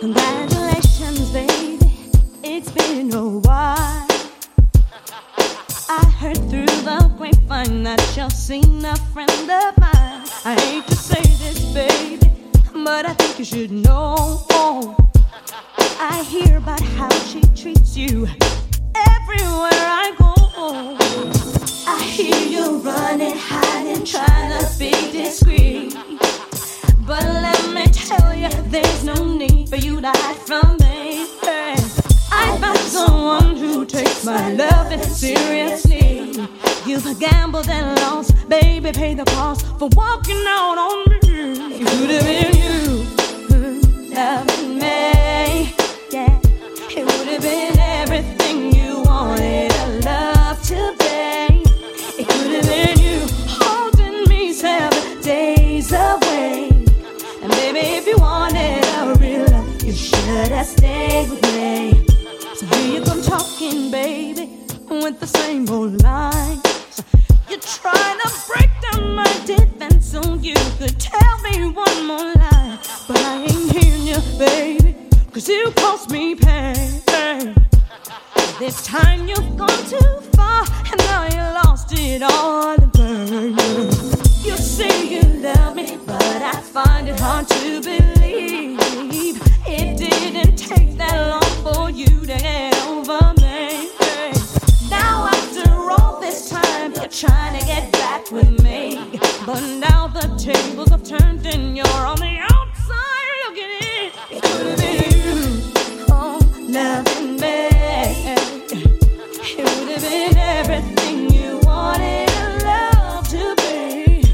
Congratulations, baby, it's been a while. I heard through the grapevine that you've seen a friend of mine. I hate to say this, baby, but I think you should know. I hear about how she treats you everywhere I go. I hear you running, hiding, trying to be discreet. But let me tell you, there's no need for you to hide from me. I found someone who takes my love seriously. You've gambled and lost, baby, pay the cost for walking out on me. It would have been you who loved me. Yeah, it would have been everything you wanted a love to be. It could have been you holding me 7 days away. And baby, if you wanted a real love, you should have stayed with me. So here you come talking, baby, with the same old lines. You're trying to break down my defense so you could tell me one more lie. But I ain't hearing you, baby, cause you caused me pain. This time you've gone too far and now you lost it all again. You say you love me, but I find it hard to believe. It didn't take that long for you to get over me. Now after all this time, you're trying to get back with me. But now the tables have turned and you're on the outside looking in. It could have been you, oh, loving me. It would have been everything you wanted a love to be.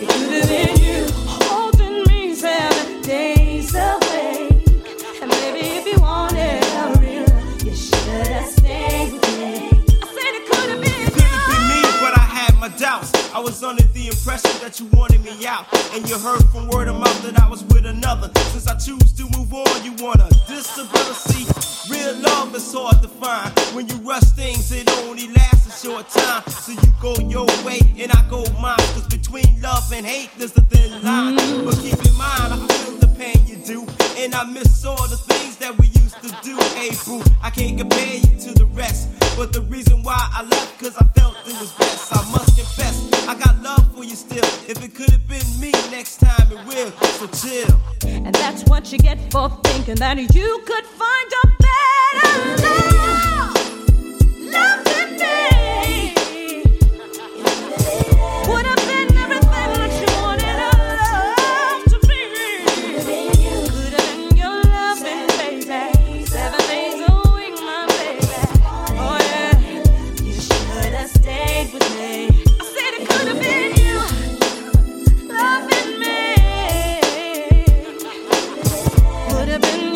It could have been you holding me 7 days away. And baby, if you wanted a real love, you should have stayed with me. I said it could have been you. It could have been me, but I had my doubts. I was under the impression that you wanted me out. And you heard from word of mouth that I was with another. Since I choose to move on, you want a disability. Real love is hard to find. When you rush things, it only lasts a short time. So you go your way and I go mine. Cause between love and hate, there's a thin line. But keep in mind, I feel the pain you do. And I miss all the things that we used to do. Hey boo, I can't compare you to the rest. But the reason why I left, cause I felt it was best. I must confess, I got love for you still. If it could have been me, next time it will. So chill. And that's what you get for thinking that you could find a better love. Love today would have been everything that you wanted a love to be. Could have been your loving, baby. 7 days a week, my baby. Oh yeah, you should have stayed with me. I said it could have been you loving me. Would have been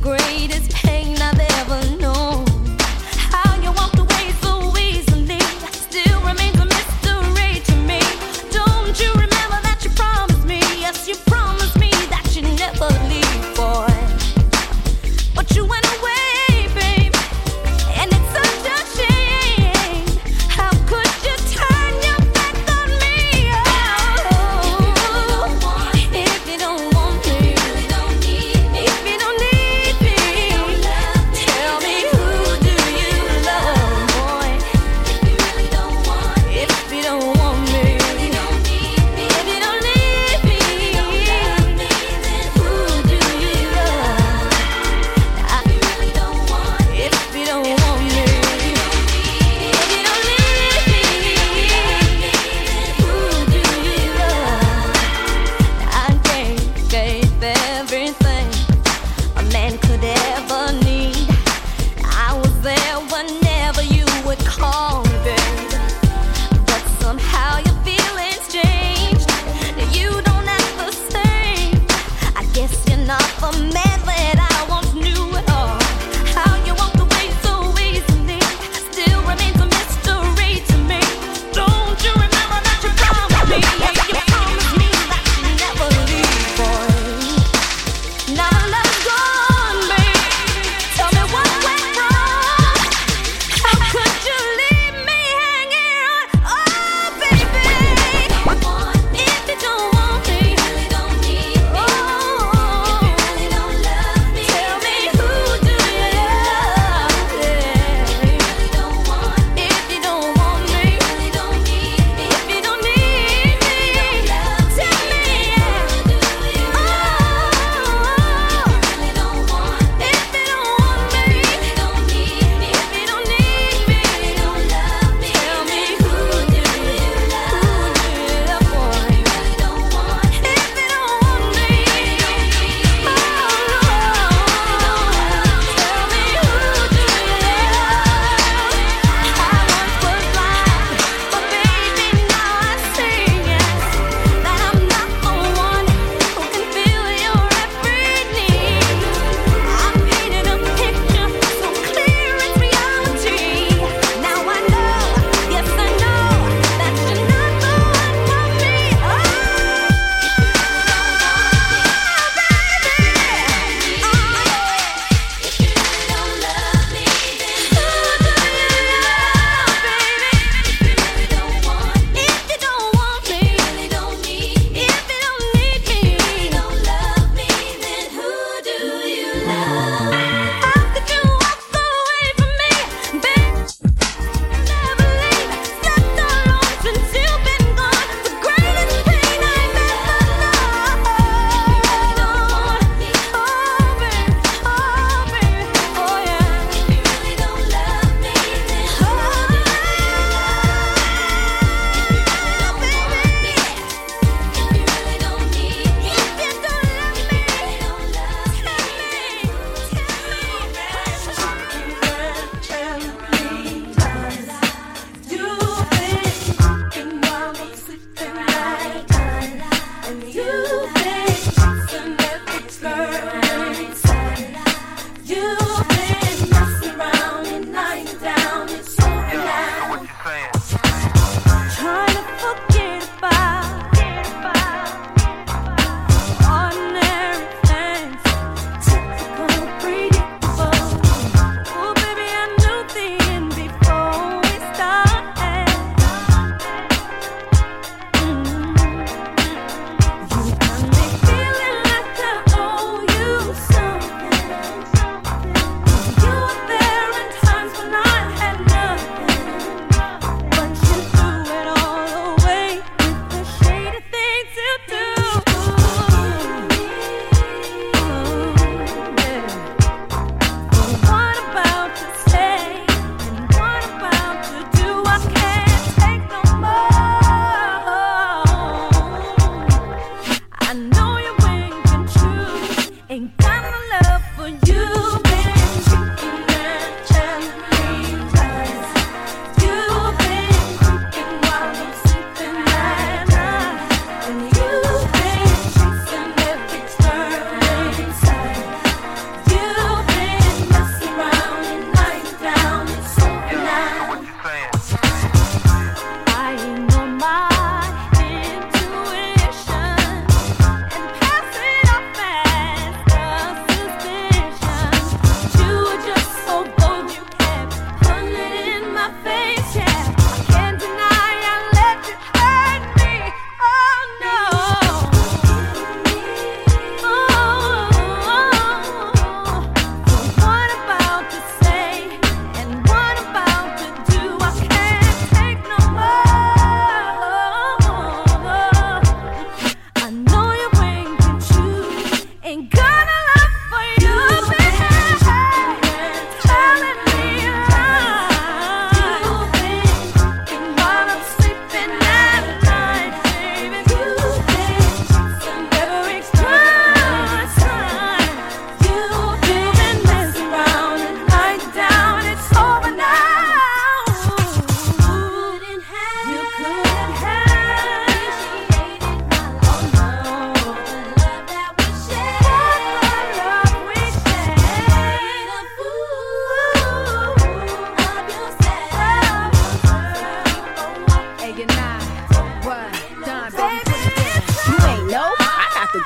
greatest pain I've ever known. How you walked away so easily.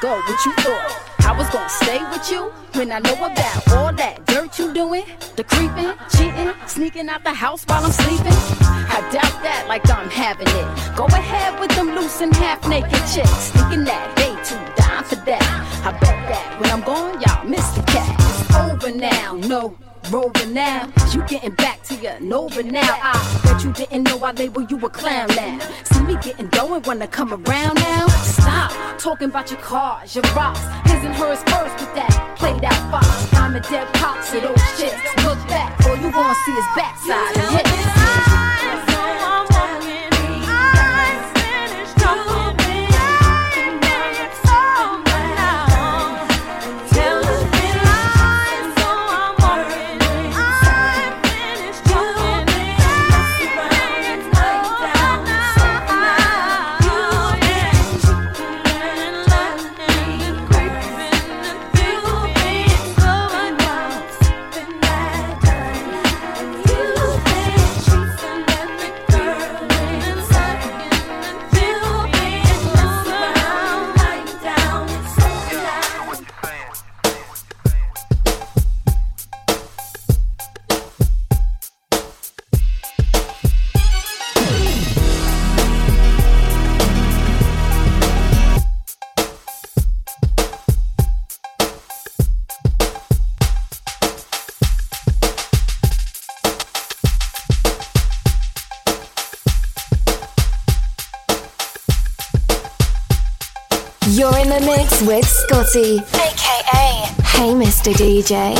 go, what you thought? I was gonna stay with you when I know about all that dirt you doing, the creeping, cheating, sneaking out the house while I'm sleeping. I doubt that like I'm having it. Go ahead with them loose and half-naked chicks, thinking that they too dime for that. I bet that when I'm gone, y'all miss the cat. It's over now, no. Rover now, you getting back to your Nova now. I bet you didn't know I label you a clown now. See me getting dough and wanna come around now. Stop talking about your cars, your rocks. His and hers first with that played out box. I'm a dead pop, so those shits. Look back, all you wanna see is backside and hips. You're in the mix with Scotty, aka Hey Mr. DJ.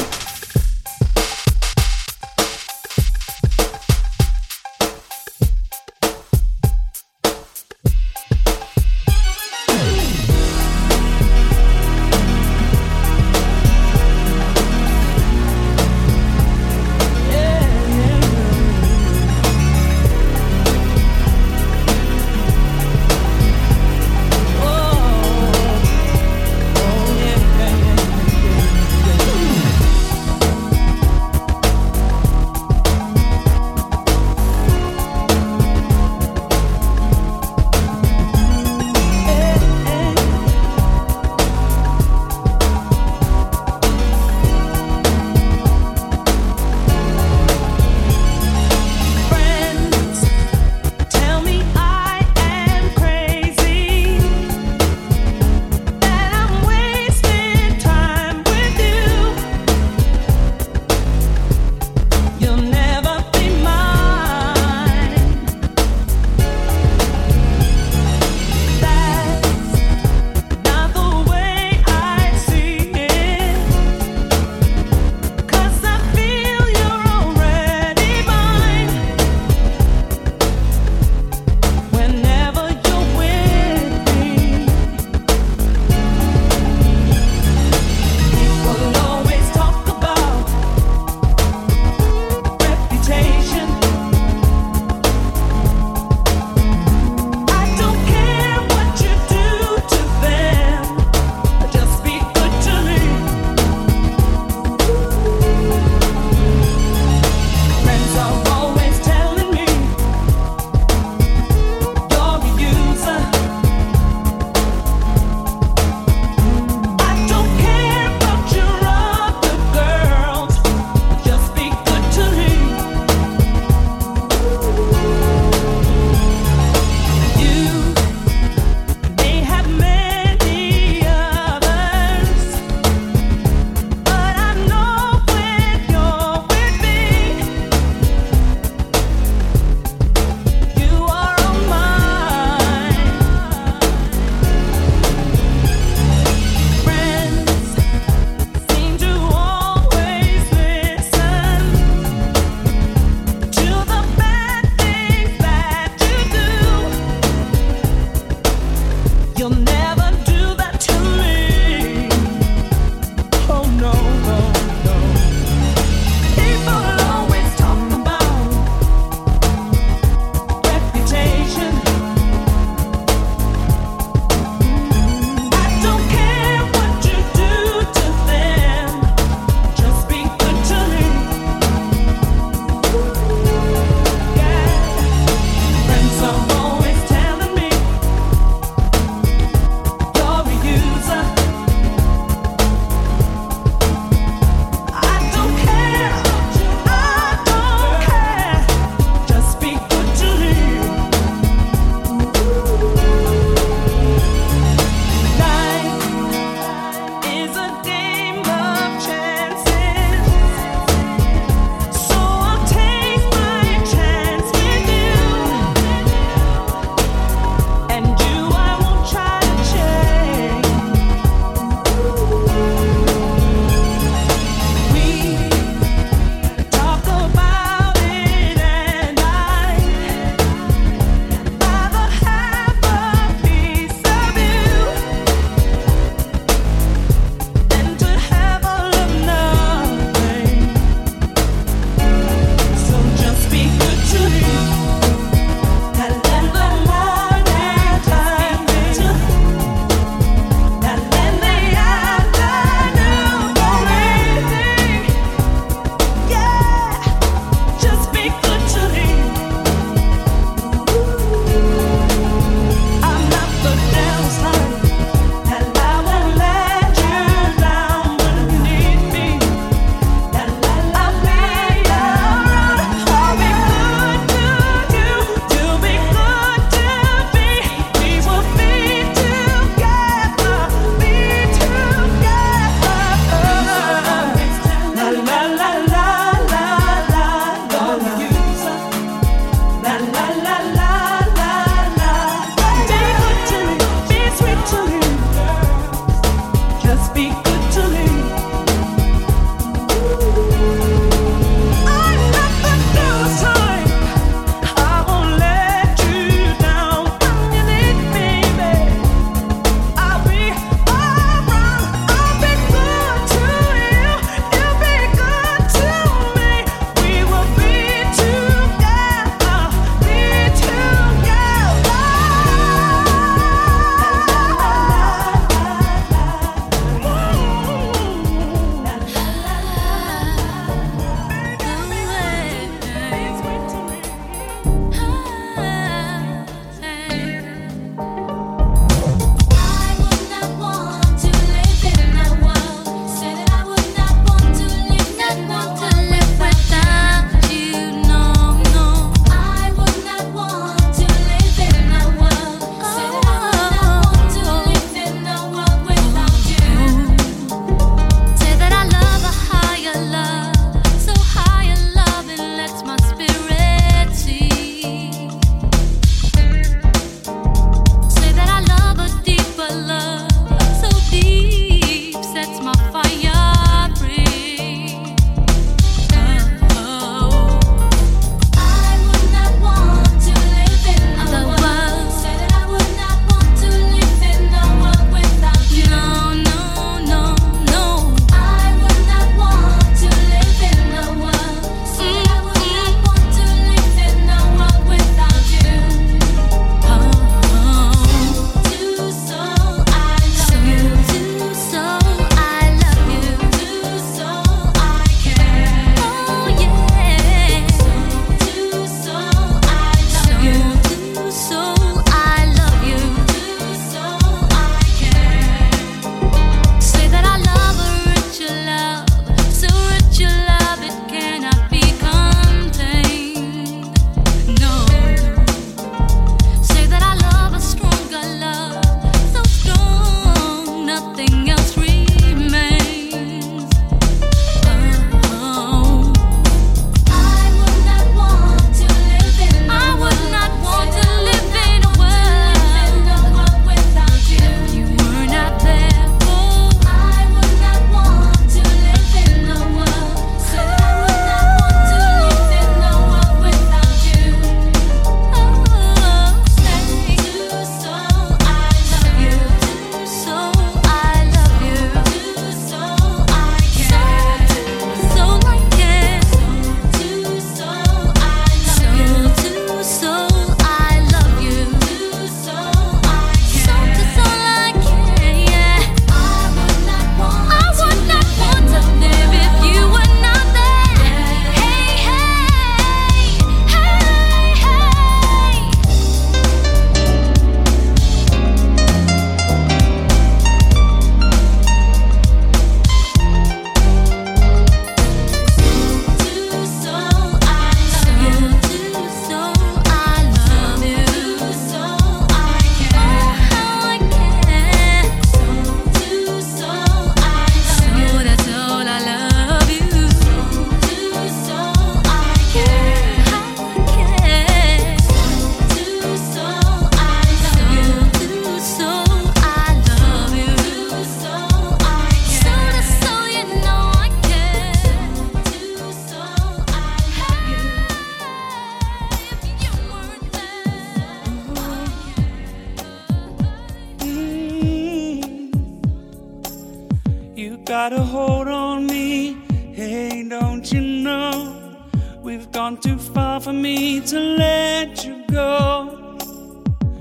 got a hold on me. Hey, don't you know we've gone too far for me to let you go?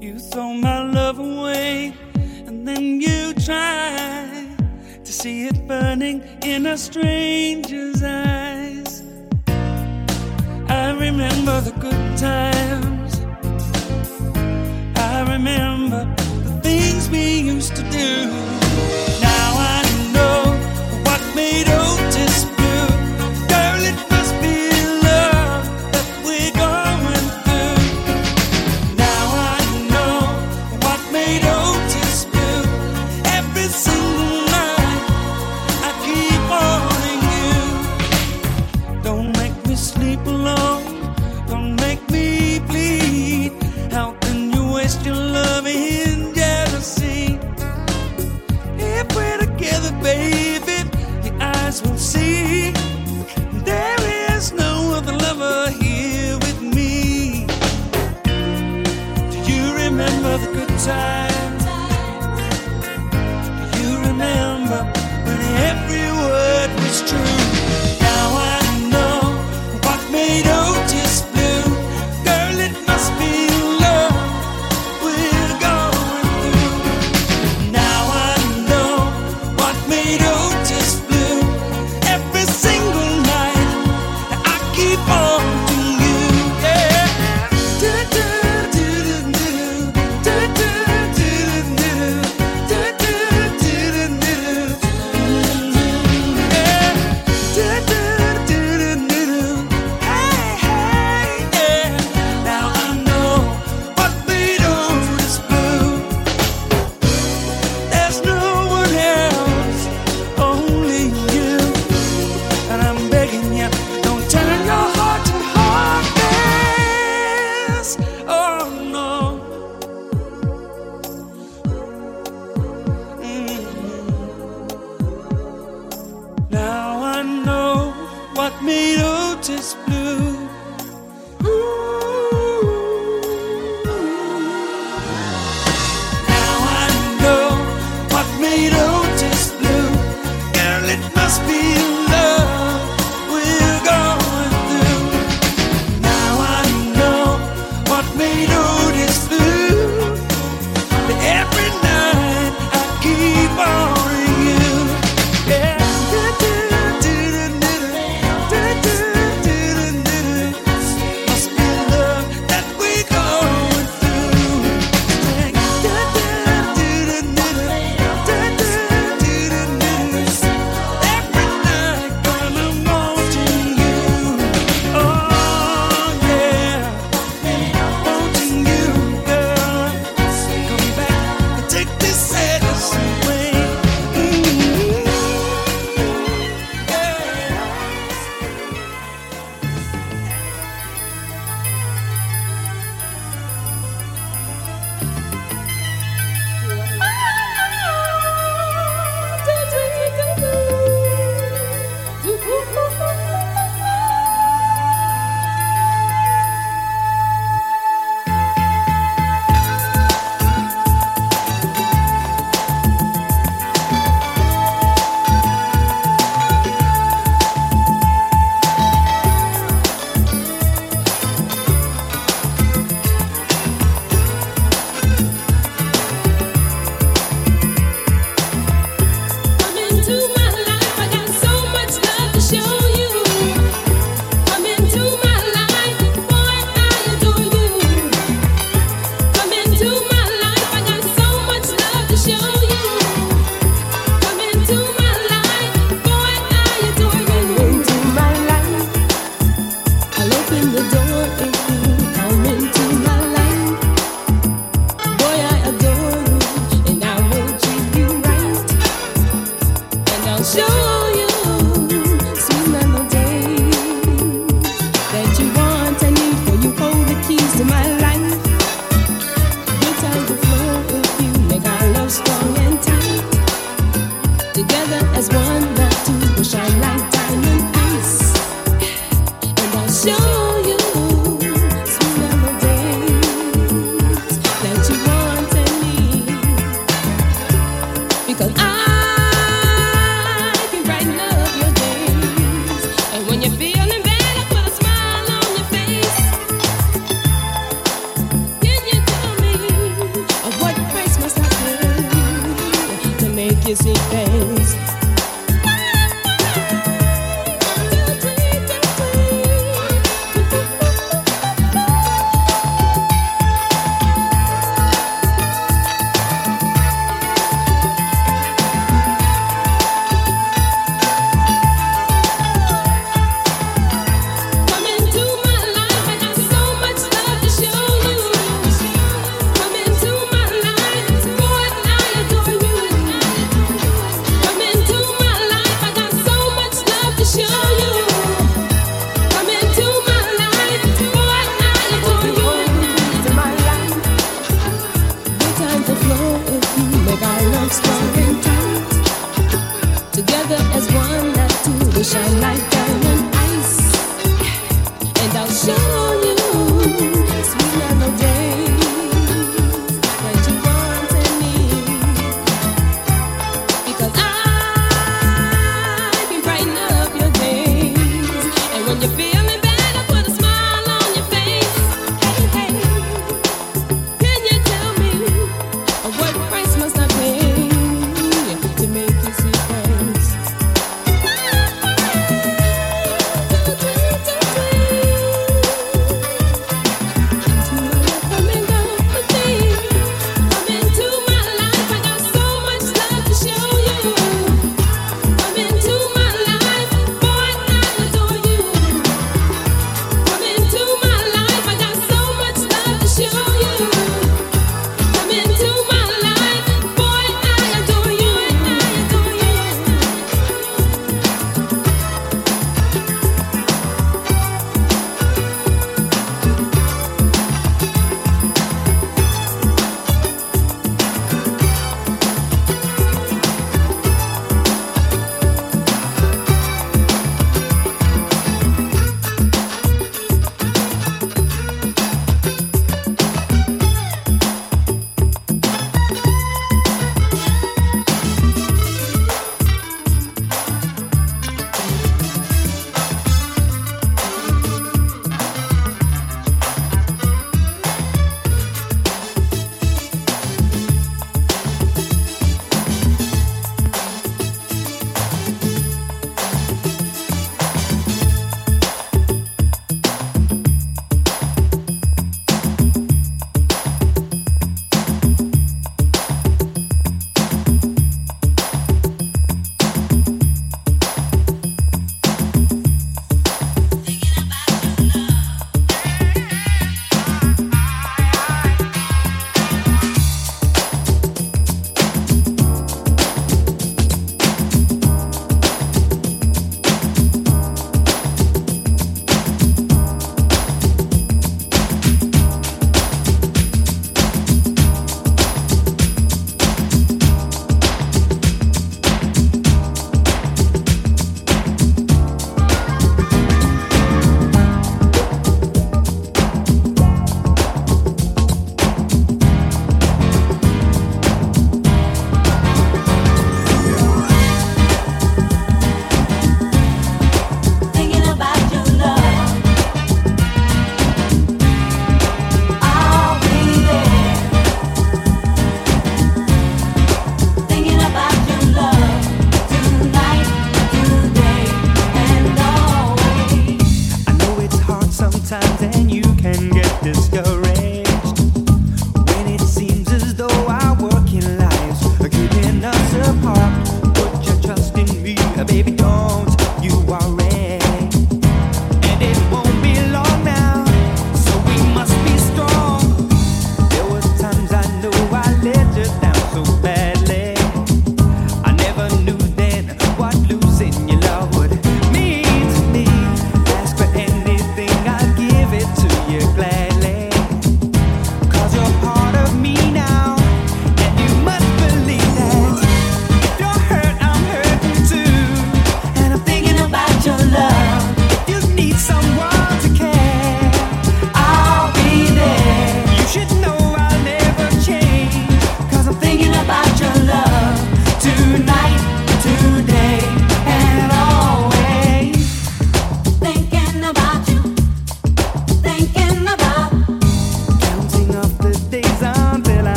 You throw my love away, and then you try to see it burning in a stranger's eyes. I remember the good times. I remember the things we used to do. You music plays.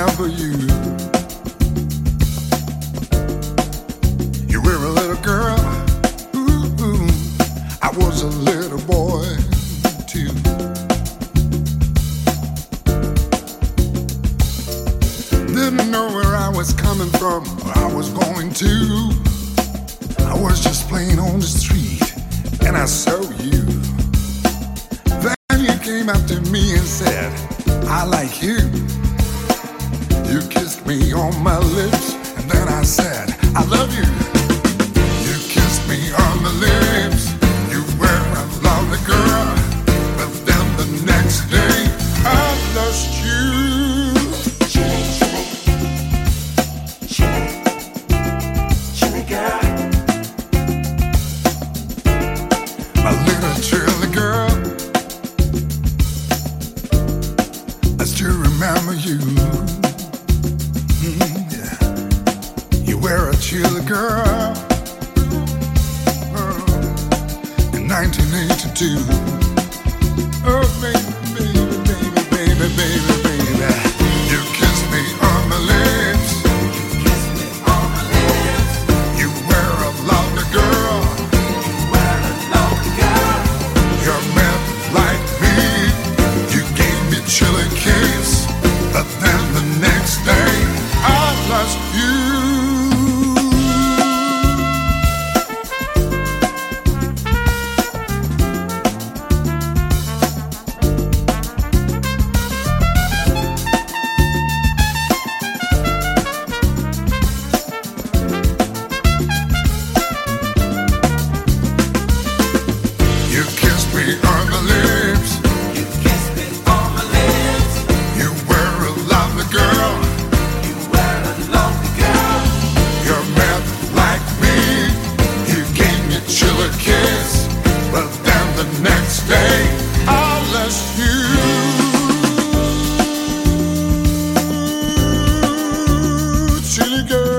remember you. You were a little girl, ooh, I was a little boy too. Didn't know where I was coming from, where I was going to. I was just playing on the street and I saw you. Then you came up to me and said, I like you. You kissed me on my lips, and then I said, I love you. You kissed me on the lips, you were a lovely girl. But then the next day, I lost you. Chilly girl. My little chilly girl, I still remember you. You were a chilly girl in 1982. Oh, baby, baby, baby, baby, baby. You kissed me on the lips. You kissed me on the lips. You were a lovely girl. You were a lovely girl. You're meant like me. You gave me a chilly kiss, but then the next day I lost you. Chilly girl.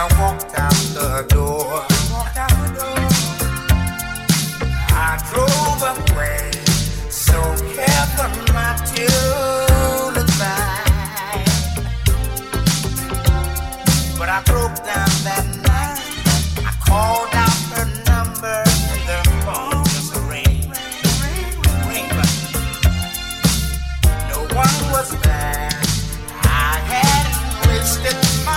I walked out the door. I drove away, so careful not to look back. But I broke down that night. I called out her number, and the phone just rang. No one was there. I hadn't wasted my.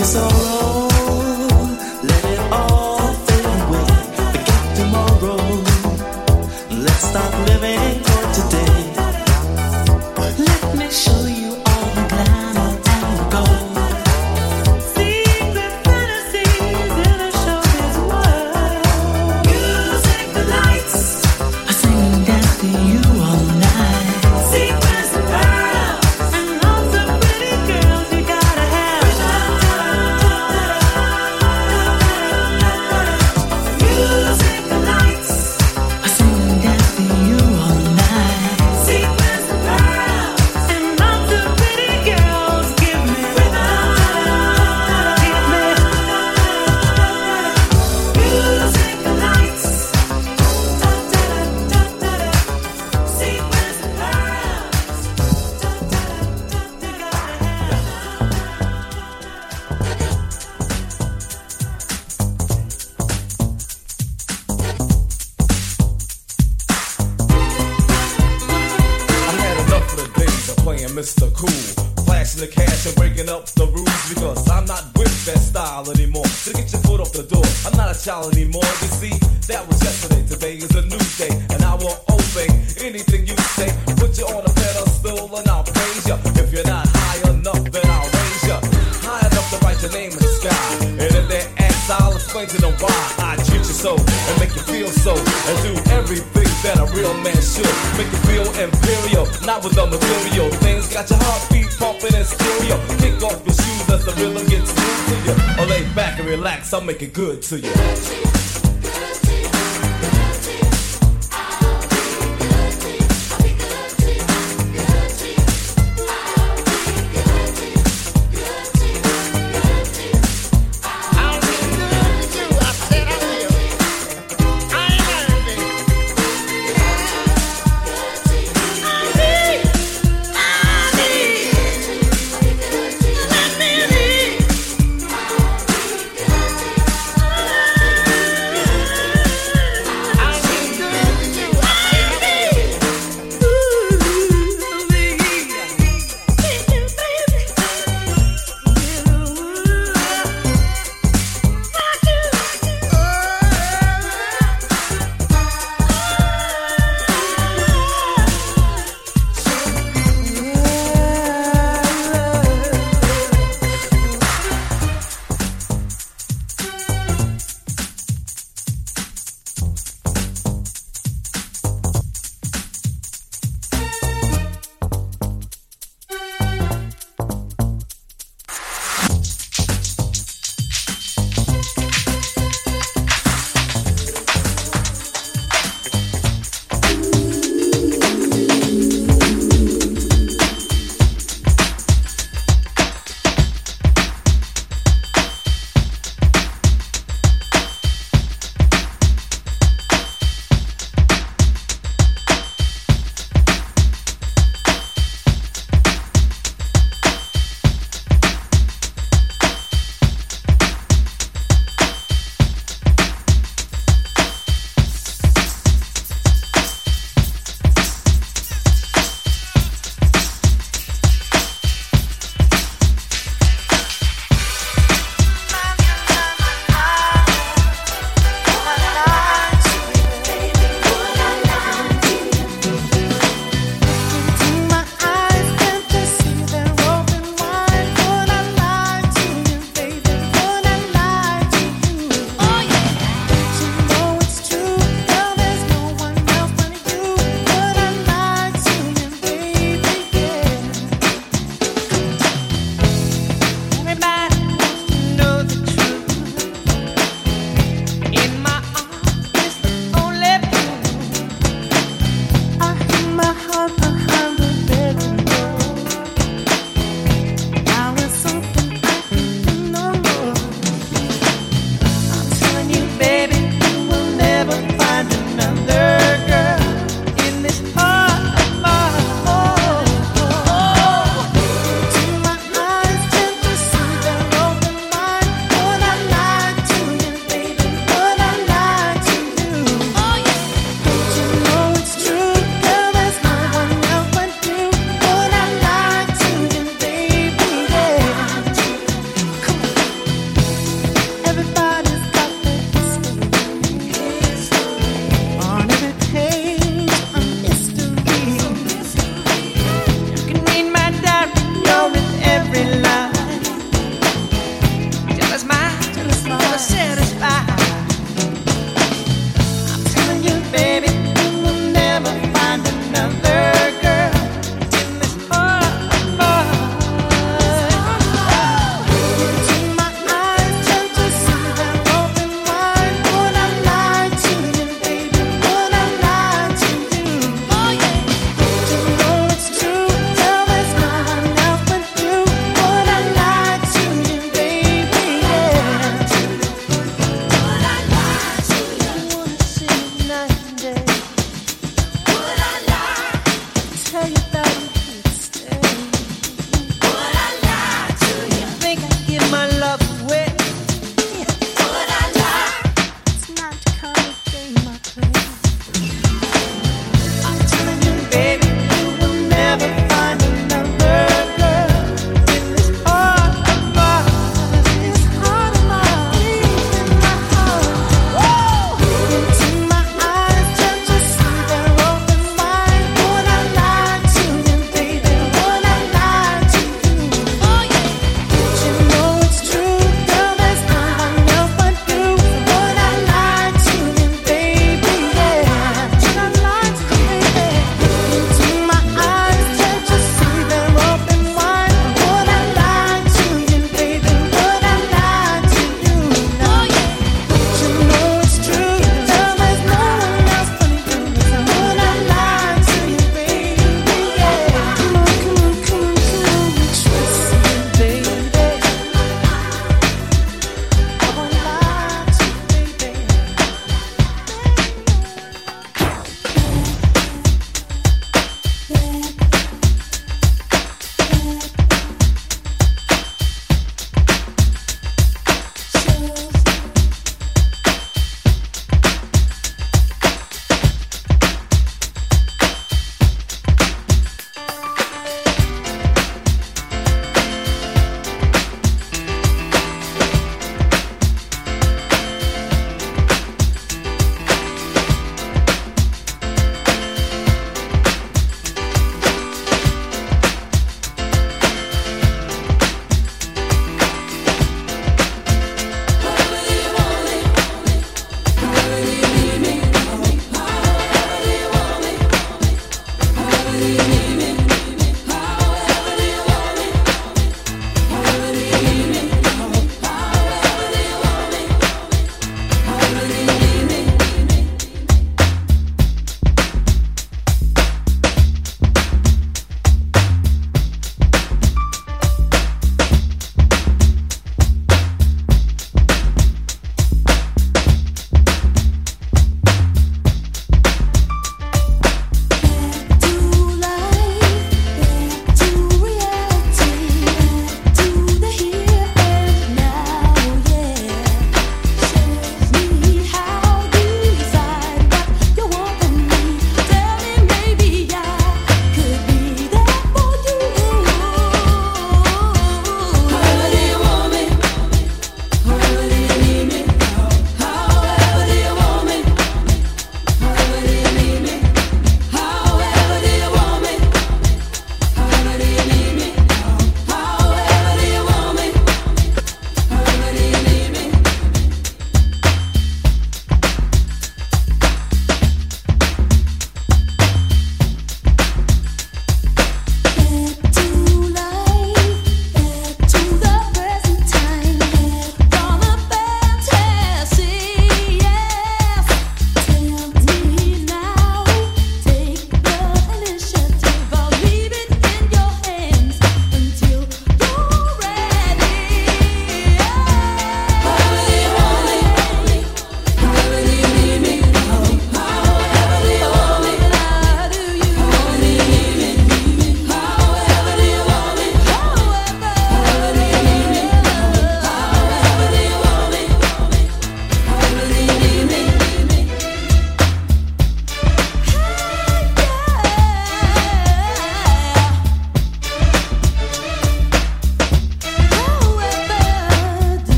your sorrow, let it all fade away. Forget tomorrow, let's start living for today. Let me show you all the glamour and the gold, secret fantasies in a showbiz world. Music, the lights, I sing and dance to you all night. Secrets and pearls, and lots of pretty girls you gotta have. Music, the lights, I sing and dance to you all night. Secrets and pearls, and lots of pretty girls give me give me. Music, the lights, secrets and pearls, you gotta have. I had enough of the days of playing Mr. Cool, flashing the cash and breaking up the rules, because I'm not with that style anymore. So get your foot off the door, I'm not a child anymore. You see, that was yesterday, today is a new day, and I will obey anything you say. Put you on a pedestal and I'll praise you. If you're not high enough, then I'll raise you high enough to write your name in the sky. And if they ask, I'll explain to them why I treat you so and make you feel so, and do everything that a real man should. Make you feel imperial, not with the material things. Got your heartbeat pumping in stereo. Kick off your shoes as the rhythm gets new to you. Or lay back and relax, I'll make it good to you. Let me be.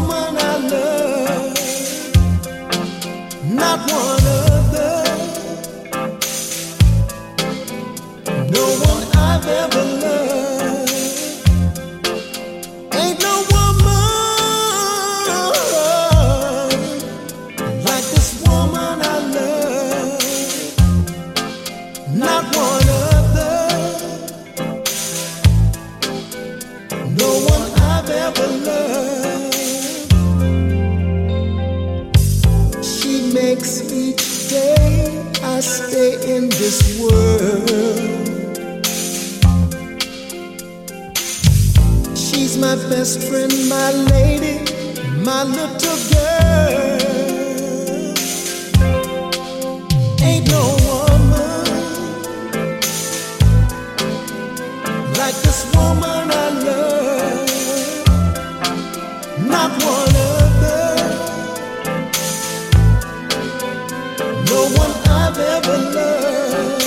woman I love, not one other. No one I've ever loved, ain't no woman like this woman I love, not one other. No one I've ever loved. Makes each day I stay in this world. She's my best friend, my lady, my little girl. Ain't no woman like this woman I love, not one other. No one I've ever loved.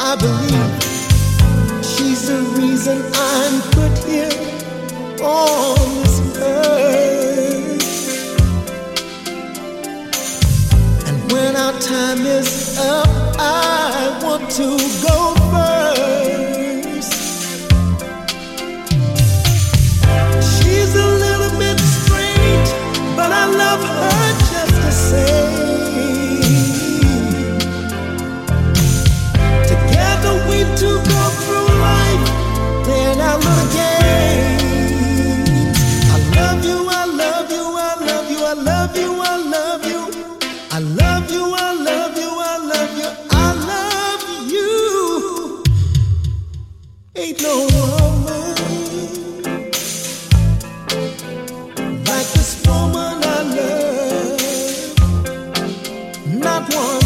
I believe she's the reason I'm put here on this earth. And when our time is up, I want to go first. She's a little bit strange, but I love her just the same. To go through life, then I look again. I love you, I love you, I love you, I love you, I love you, I love you, I love you, I love you, I love you. Ain't no woman like this woman I love, not one.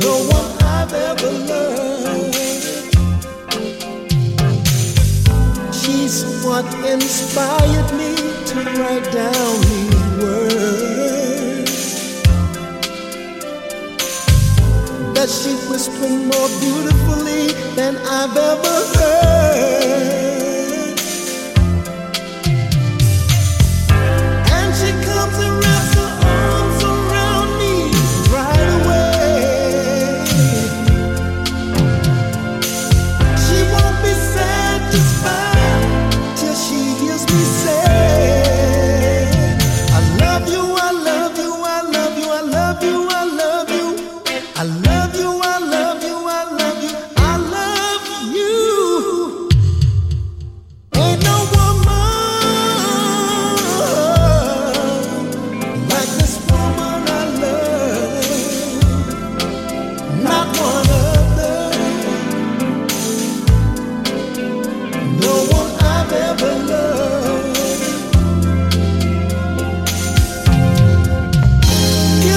No one I've ever loved. She's what inspired me to write down these words that she whispered more beautifully than I've ever heard. And she comes and wraps her arms around me right away.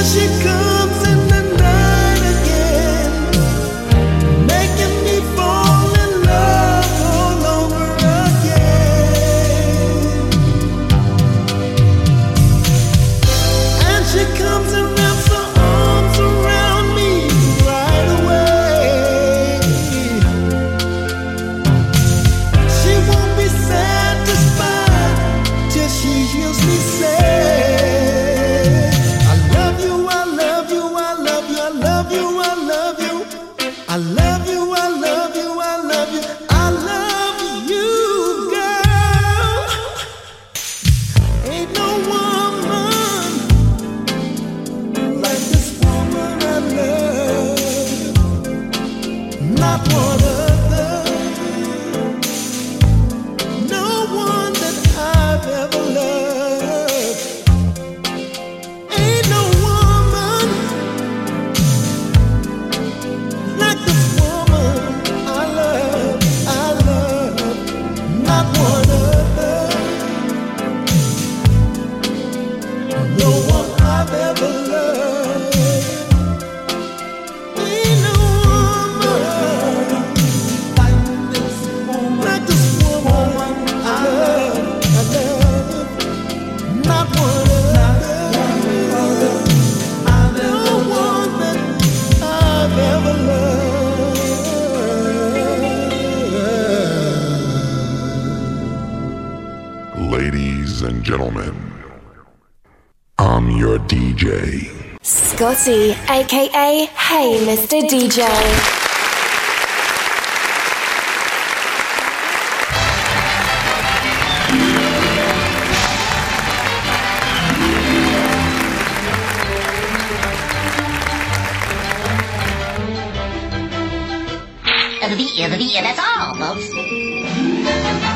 She comes in. and gentlemen, I'm your DJ. Scotty, aka Hey Mr. DJ. That's all, folks.